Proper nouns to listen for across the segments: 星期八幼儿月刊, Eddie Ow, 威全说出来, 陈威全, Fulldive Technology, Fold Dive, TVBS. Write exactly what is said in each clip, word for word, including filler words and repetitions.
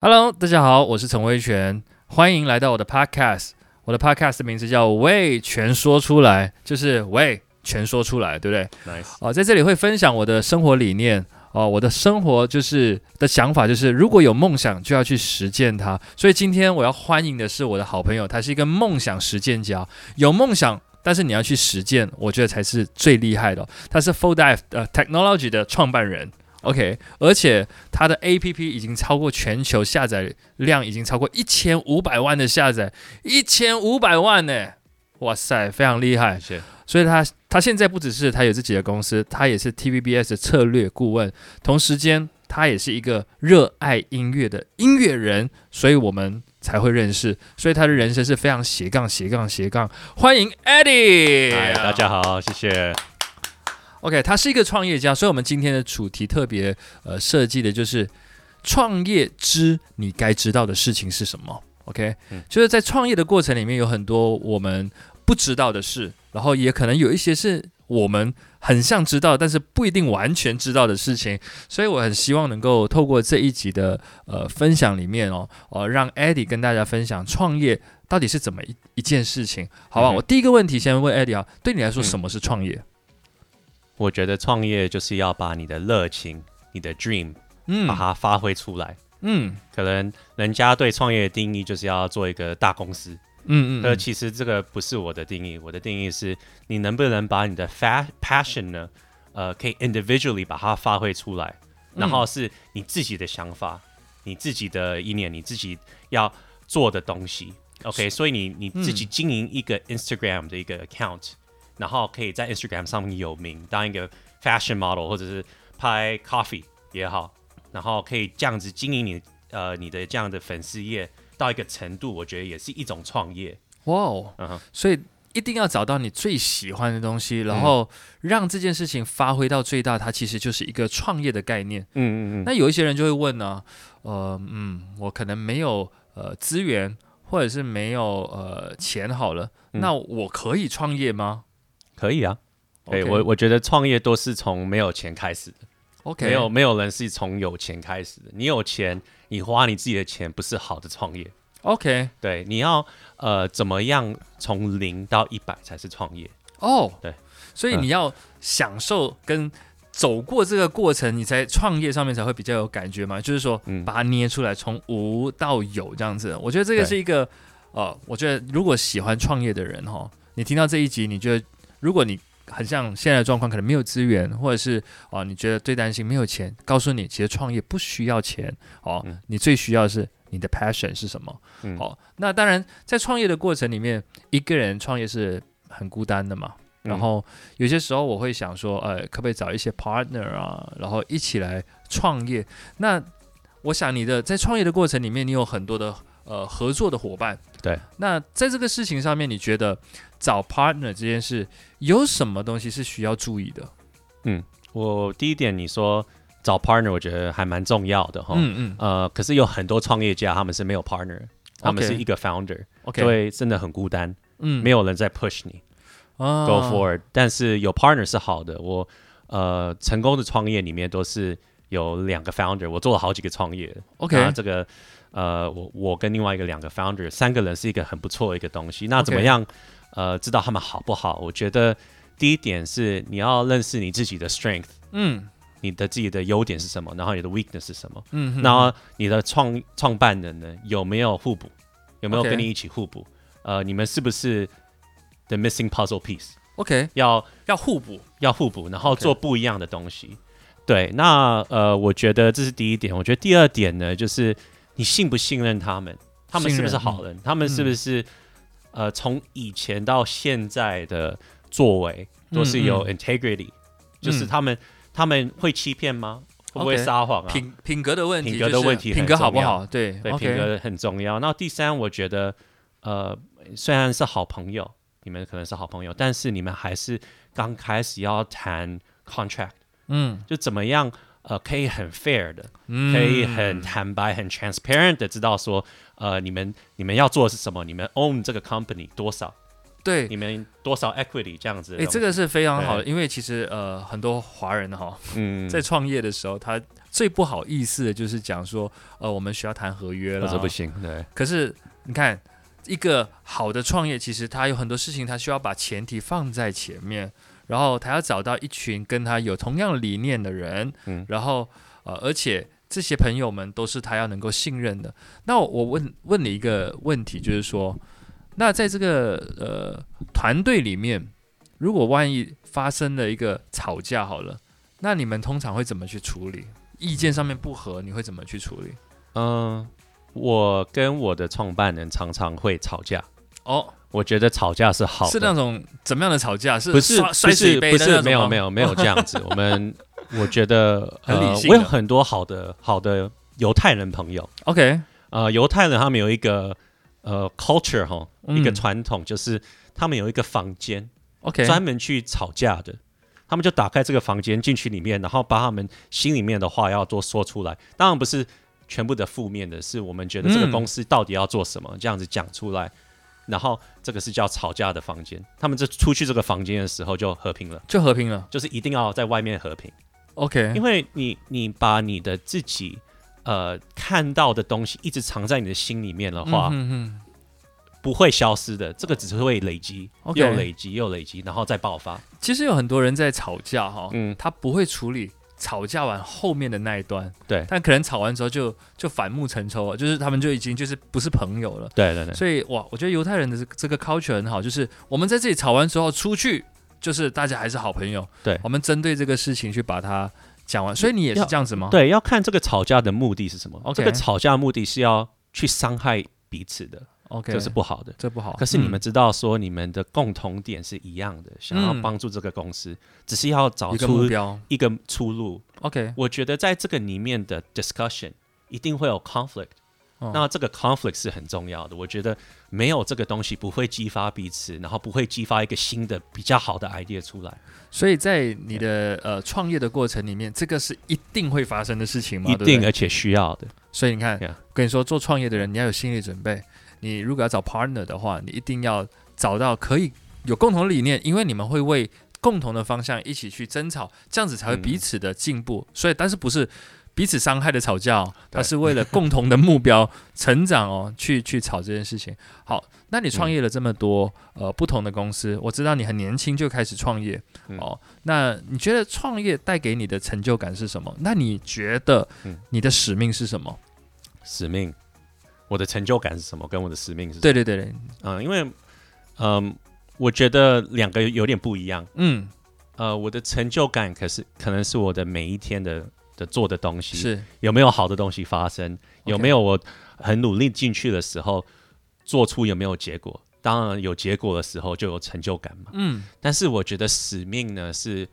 Hello， 大家好，我是陈威全，欢迎来到我的 podcast。我的 podcast 的名字叫“威全说出来”，就是“威全说出来”，对不对 ？Nice。哦，在这里会分享我的生活理念，哦，我的生活就是的想法就是，如果有梦想就要去实践它。所以今天我要欢迎的是我的好朋友，他是一个梦想实践家，有梦想。但是你要去实践，我觉得才是最厉害的、哦。他是 Fold Dive、呃、Technology 的创办人 ，OK， 而且他的 A P P 已经超过全球下载量，已经超过一千五百万的下载，一千五百万呢、欸！哇塞，非常厉害。是所以他他现在不只是他有自己的公司，他也是 T V B S 的策略顾问，同时间他也是一个热爱音乐的音乐人，所以我们。才会认识，所以他的人生是非常斜杠、斜杠、斜杠。欢迎 Eddie， 嗨，大家好，谢谢。OK， 他是一个创业家，所以我们今天的主题特别呃设计的就是创业之你该知道的事情是什么。OK，、嗯、就是在创业的过程里面有很多我们不知道的事，然后也可能有一些是我们很像知道，但是不一定完全知道的事情，所以我很希望能够透过这一集的呃分享里面哦，呃、让 Eddie 跟大家分享创业到底是怎么 一, 一件事情，好不好？嗯、我第一个问题先问 Eddie 啊，对你来说什么是创业？嗯、我觉得创业就是要把你的热情、你的 dream， 嗯，把它发挥出来。嗯，可能人家对创业的定义就是要做一个大公司。嗯嗯，而其实这个不是我的定义，我的定义是你能不能把你的 passion 呢，呃，可以 individually 把它发挥出来，然后是你自己的想法、你自己的意念、你自己要做的东西。OK， 所以你你自己经营一个 Instagram 的一个 account， 然后可以在 Instagram 上面有名，当一个 fashion model 或者是拍 coffee 也好，然后可以这样子经营你呃你的这样的粉丝页。到一个程度，我觉得也是一种创业。哇、wow, 嗯，所以一定要找到你最喜欢的东西，然后让这件事情发挥到最大，它其实就是一个创业的概念。嗯嗯嗯。那有一些人就会问呢、啊，呃嗯，我可能没有呃资源，或者是没有呃钱好了、嗯，那我可以创业吗？可以啊。对、okay. 我我觉得创业都是从没有钱开始的。Okay. 没有没有人是从有钱开始的，你有钱，你花你自己的钱不是好的创业。OK， 对，你要呃怎么样从零到一百才是创业哦。Oh, 对，所以你要享受跟走过这个过程，嗯、你在创业上面才会比较有感觉嘛。就是说，把它捏出来，从无到有这样子。我觉得这个是一个呃，我觉得如果喜欢创业的人哈，你听到这一集，你觉得如果你很像现在的状况，可能没有资源，或者是、哦、你觉得最担心没有钱。告诉你，其实创业不需要钱哦、嗯，你最需要的是你的 passion 是什么。嗯哦、那当然，在创业的过程里面，一个人创业是很孤单的嘛。嗯、然后有些时候我会想说，呃，可不可以找一些 partner 啊，然后一起来创业？那我想你的在创业的过程里面，你有很多的呃合作的伙伴。对，那在这个事情上面，你觉得找 partner 这件事有什么东西是需要注意的？嗯，我第一点你说找 partner， 我觉得还蛮重要的哈。嗯嗯。呃，可是有很多创业家他们是没有 partner， 他们是一个 founder， okay, 所以真的很孤单。嗯，没有人在 push 你、啊、，go forward。但是有 partner 是好的。我呃，成功的创业里面都是有两个 founder， 我做了好几个创业。OK， 那这个。呃，我我跟另外一个两个 founder， 三个人是一个很不错的一个东西。那怎么样、okay. 呃，知道他们好不好？我觉得第一点是你要认识你自己的 strength， 嗯，你的自己的优点是什么，然后你的 weakness 是什么，嗯哼哼，然后你的创创办人呢有没有互补，有没有跟你一起互补？ Okay. 呃，你们是不是 the missing puzzle piece？ OK， 要要互补，要互补，然后做不一样的东西。Okay. 对，那呃，我觉得这是第一点。我觉得第二点呢，就是。你信不信任他们？他们是不是好人？嗯、他们是不是、嗯、呃，从以前到现在的作为都是有 integrity？、嗯嗯、就是他们、嗯、他们会欺骗吗？会不会撒谎啊？ 品, 品格的问题，品格的问题，品格好不好？对对， okay. 品格很重要。那第三，我觉得呃，虽然是好朋友，你们可能是好朋友，但是你们还是刚开始要谈 contract， 嗯，就怎么样？呃，可以很 fair 的，嗯、可以很坦白、很 transparent 的知道说，呃，你们你们要做的是什么，你们 own 这个 company 多少，对你们多少 equity 这样子的、欸、这个是非常好的，因为其实、呃、很多华人、哦嗯、在创业的时候他最不好意思的就是讲说、呃、我们需要谈合约了，这不行，对。可是你看一个好的创业，其实他有很多事情他需要把前提放在前面，然后他要找到一群跟他有同样理念的人、嗯、然后、呃、而且这些朋友们都是他要能够信任的。那我 问, 问你一个问题，就是说那在这个、呃、团队里面，如果万一发生了一个吵架好了，那你们通常会怎么去处理？意见上面不合你会怎么去处理？嗯，我跟我的创办人常常会吵架。哦，我觉得吵架是好的。是那种怎么样的吵架？是不是摔水杯的那种？不是，没有没有没有这样子。我们我觉得、呃、很理性。我有很多好的好的犹太人朋友。OK， 呃，犹太人他们有一个呃 culture 哈，一个传统、嗯、就是他们有一个房间 ，OK， 专门去吵架的。他们就打开这个房间进去里面，然后把他们心里面的话要多说出来。当然不是全部的负面的，是我们觉得这个公司到底要做什么、嗯、这样子讲出来，然后这个是叫吵架的房间。他们就出去这个房间的时候就和平了，就和平了，就是一定要在外面和平。 OK， 因为 你, 你把你的自己、呃、看到的东西一直藏在你的心里面的话、嗯、哼哼不会消失的，这个只是会累积、okay、又累积又累积，然后再爆发。其实有很多人在吵架、哦嗯、他不会处理吵架完后面的那一段，对，但可能吵完之后就就反目成仇了，就是他们就已经就是不是朋友了，对对对。所以哇，我觉得犹太人的这个 culture 很好，就是我们在这里吵完之后出去，就是大家还是好朋友，对，我们针对这个事情去把它讲完。所以你也是这样子吗？对，要看这个吵架的目的是什么。Okay. 这个吵架的目的是要去伤害彼此的。Okay, 这是不好的，这不好。可是你们知道说你们的共同点是一样的、嗯、想要帮助这个公司，只是要找出一个, 一个出路。 OK， 我觉得在这个里面的 discussion 一定会有 conflict、哦、那这个 conflict 是很重要的。我觉得没有这个东西不会激发彼此，然后不会激发一个新的比较好的 idea 出来。所以在你的、呃、创业的过程里面，这个是一定会发生的事情吗？一定，对不对？而且需要的。所以你看、yeah. 跟你说做创业的人你要有心理准备，你如果要找 partner 的话，你一定要找到可以有共同理念，因为你们会为共同的方向一起去争吵，这样子才会彼此的进步、嗯、所以但是不是彼此伤害的吵架、哦、它是为了共同的目标成长、哦、去, 去吵这件事情。好，那你创业了这么多、嗯呃、不同的公司，我知道你很年轻就开始创业、嗯哦、那你觉得创业带给你的成就感是什么？那你觉得你的使命是什么？使命，我的成就感是什么？跟我的使命是什么？对对对对，嗯，因为，嗯，我觉得两个有点不一样。嗯，呃，我的成就感可是可能是我的每一天的的做的东西，是有没有好的东西发生， okay. 有没有我很努力进去的时候做出有没有结果？当然有结果的时候就有成就感嘛。嗯，但是我觉得使命呢，是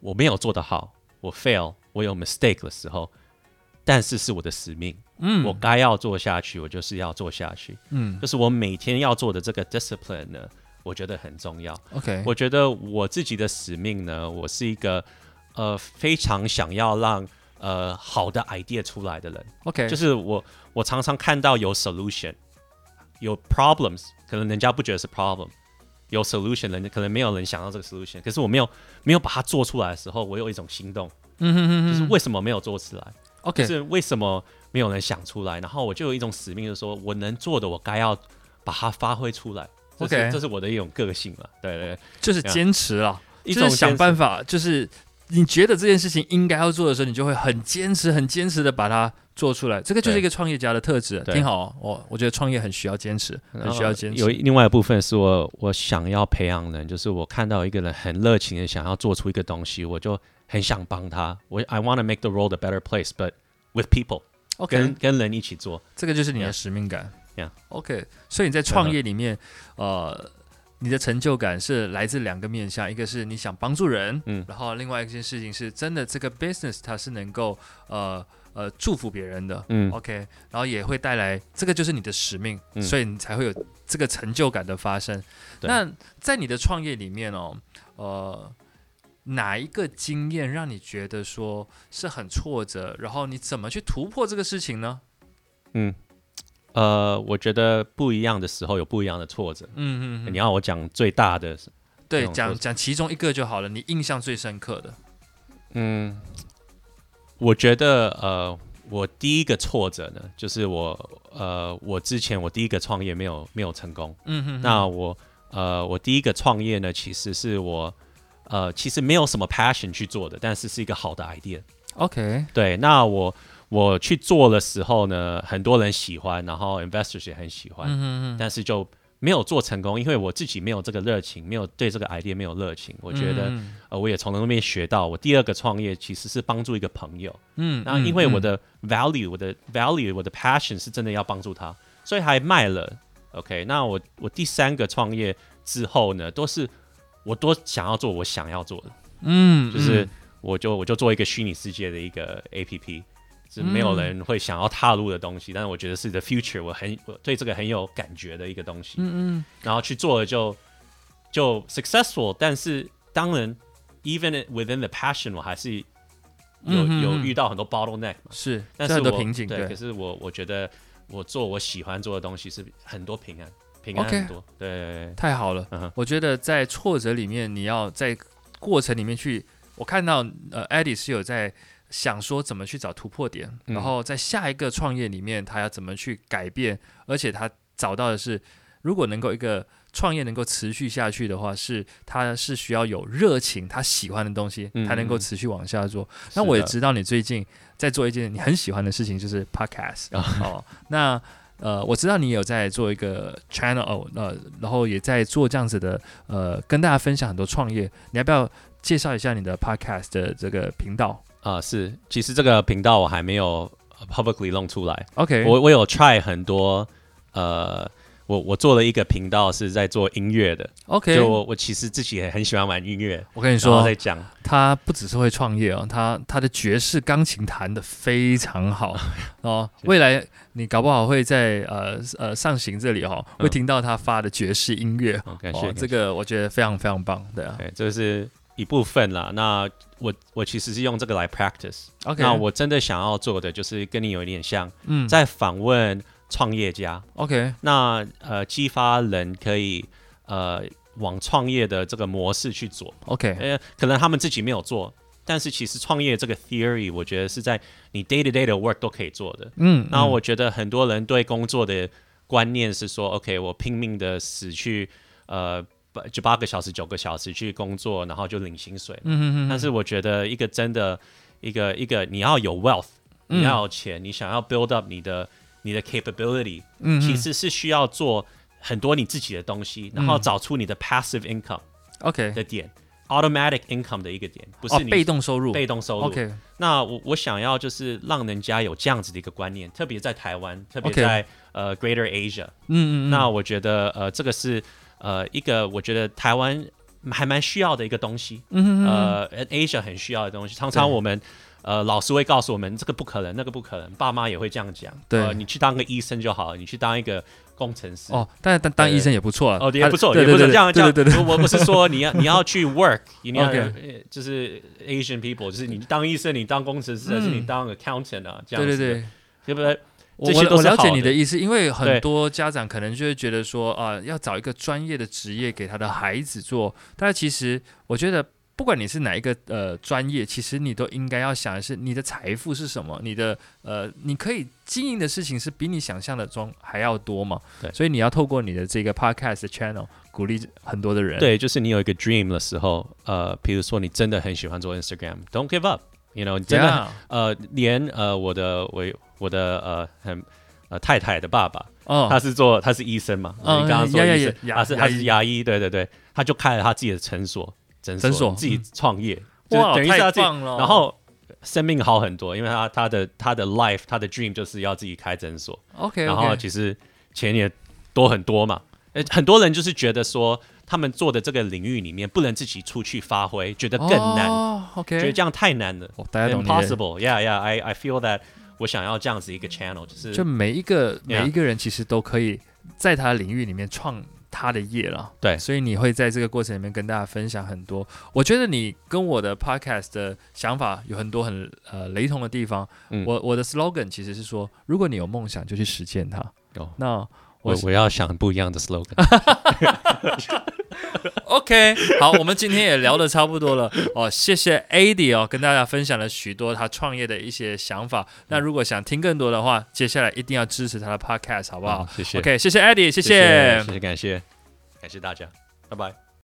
我没有做得好，我 fail， 我有 mistake 的时候。但是是我的使命、嗯、我该要做下去，我就是要做下去、嗯、就是我每天要做的这个 discipline 呢，我觉得很重要、okay. 我觉得我自己的使命呢，我是一个、呃、非常想要让、呃、好的 idea 出来的人、okay. 就是 我, 我常常看到有 solution 有 problems， 可能人家不觉得是 problem， 有 solution 人可能没有人想到这个 solution， 可是我没有没有把它做出来的时候，我有一种心动、嗯、哼哼哼，就是为什么没有做出来，Okay. 就是为什么没有人想出来，然后我就有一种使命，就是说我能做的我该要把它发挥出来，这是、okay. 这是我的一种个性了，对对，就是坚持啦，一种就是想办法，就是你觉得这件事情应该要做的时候，你就会很坚持很坚持的把它做出来，这个就是一个创业家的特质，挺好、哦哦、我觉得创业很需要坚持，很需要坚持。有另外一部分是 我, 我想要培养人，就是我看到一个人很热情的想要做出一个东西，我就很想帮他，我 I want to make the world a better place but with people、okay. 跟, 跟人一起做，这个就是你的使命感、yeah. OK， 所以你在创业里面、uh-huh. 呃你的成就感是来自两个面向，一个是你想帮助人、嗯、然后另外一件事情是真的这个 business 它是能够呃呃祝福别人的、嗯、OK， 然后也会带来，这个就是你的使命、嗯、所以你才会有这个成就感的发生。那在你的创业里面哦，呃哪一个经验让你觉得说是很挫折，然后你怎么去突破这个事情呢？嗯，呃，我觉得不一样的时候有不一样的挫折。嗯 嗯, 嗯，你要我讲最大的，对，讲讲其中一个就好了。你印象最深刻的？嗯，我觉得呃，我第一个挫折呢，就是我呃，我之前我第一个创业没有没有成功。嗯 嗯, 嗯，那我呃，我第一个创业呢，其实是我呃，其实没有什么 passion 去做的，但是是一个好的 idea。OK， 对，那我。我去做的时候呢，很多人喜欢，然后 investors 也很喜欢，嗯、哼哼但是就没有做成功，因为我自己没有这个热情，没有对这个 idea 没有热情。我觉得，嗯呃、我也从那边学到，我第二个创业其实是帮助一个朋友，嗯，那因为我的 value，嗯、我的 value， 我的 passion 是真的要帮助他，所以还卖了。OK， 那我我第三个创业之后呢，都是我多想要做我想要做的，嗯，就是我就我就做一个虚拟世界的一个 A P P。是没有人会想要踏入的东西，嗯、但是我觉得是 the future， 我很我对这个很有感觉的一个东西。嗯嗯，然后去做了就就 successful， 但是当然 even within the passion， 我还是有嗯嗯有遇到很多 bottleneck 嘛，是，但是我很多瓶颈。对，可是我我觉得我做我喜欢做的东西是很多平安平安很多。Okay， 对, 对, 对，太好了，嗯。我觉得在挫折里面，你要在过程里面去，我看到呃 Eddie 是有在。想说怎么去找突破点，嗯、然后在下一个创业里面他要怎么去改变，而且他找到的是如果能够一个创业能够持续下去的话，是他是需要有热情，他喜欢的东西他能够持续往下做。嗯、那我也知道你最近在做一件你很喜欢的事情，就是 podcast，哦哦，那呃，我知道你有在做一个 channel，呃、然后也在做这样子的呃，跟大家分享很多创业。你要不要介绍一下你的 podcast 的这个频道？啊，呃，是，其实这个频道我还没有 publicly 弄出来。OK， 我我有 try 很多，呃，我我做了一个频道是在做音乐的。OK， 就我我其实自己也很喜欢玩音乐。我跟你说，在讲他不只是会创业哦，他他的爵士钢琴弹得非常好哦。未来你搞不好会在呃呃上行这里哦，会听到他发的爵士音乐。嗯，感谢，哦，这个我觉得非常非常棒，对啊，对，就是。一部分啦，那我我其实是用这个来 practice。Okay。 那我真的想要做的就是跟你有一点像，嗯，在访问创业家。OK， 那呃激发人可以呃往创业的这个模式去做。OK，呃、可能他们自己没有做，但是其实创业这个 theory， 我觉得是在你 day to day 的 work 都可以做的。嗯，那我觉得很多人对工作的观念是说，嗯、，OK， 我拼命的死去，呃。就八个小时、九个小时去工作，然后就领薪水。嗯嗯嗯。但是我觉得一个真的，一个一个你要有 wealth，嗯、你要有钱，你想要 build up 你的你的 capability，嗯、其实是需要做很多你自己的东西，嗯、然后找出你的 passive income。OK 的点 ，automatic income 的一个点，不是你，哦、被动收入。被动收入。OK。那我我想要就是让人家有这样子的一个观念，特别在台湾，特别在，okay。 呃 Greater Asia。嗯嗯嗯。那我觉得呃这个是。呃，一个我觉得台湾还蛮需要的一个东西，嗯、呃 ，Asia 很需要的东西。常常我们呃老师会告诉我们这个不可能，那个不可能，爸妈也会这样讲。对，呃，你去当个医生就好了，你去当一个工程师。哦，但但当医生也不错啊。哦，也不错，也不是这样讲。我不是说你要你要去 work， 你要，okay。 就是 Asian people， 就是你当医生，你当工程师，嗯、还是你当 accountant 啊？这样子，对对对，对不对？这些都是好的。我了解你的意思，因为很多家长可能就会觉得说，啊、呃，要找一个专业的职业给他的孩子做，但是其实我觉得，不管你是哪一个呃专业，其实你都应该要想的是你的财富是什么，你的呃你可以经营的事情是比你想象的中还要多嘛。对，所以你要透过你的这个 podcast 的 channel 鼓励很多的人。对，就是你有一个 dream 的时候，呃，比如说你真的很喜欢做 Instagram，don't give up。You know， 真的，yeah。 呃，连呃我的我我的呃很呃太太的爸爸，oh。 他是做他是医生嘛，oh。 你刚刚说医生， yeah, yeah, yeah, 他是 yeah, yeah, 他是牙医，对对对，他就开了他自己的诊所，诊所, 诊所自己创业，嗯、哇，等于太棒了。然后生命好很多，因为他他的他的 life 他的 dream 就是要自己开诊所 ，OK， 然后其实钱也多很多嘛，呃，很多人就是觉得说。他们做的这个领域里面，不能自己出去发挥，觉得更难，oh, okay。 觉得这样太难了。Oh, 大家懂你的 impossible， yeah yeah。I I feel that 我想要这样子一个 channel， 就是就每一个、yeah。 每一个人其实都可以在他的领域里面创他的业了。对，所以你会在这个过程里面跟大家分享很多。我觉得你跟我的 podcast 的想法有很多很呃雷同的地方。嗯、我我的 slogan 其实是说，如果你有梦想，就去实践它。哦，那我我要想不一样的 slogan。OK， 好，我们今天也聊得差不多了哦，谢谢 Eddie 哦，跟大家分享了许多他创业的一些想法。那如果想听更多的话，接下来一定要支持他的 podcast， 好不好？嗯、谢谢。OK， 谢谢 Eddie， 谢谢，谢谢，谢谢，感谢，感谢大家，拜拜。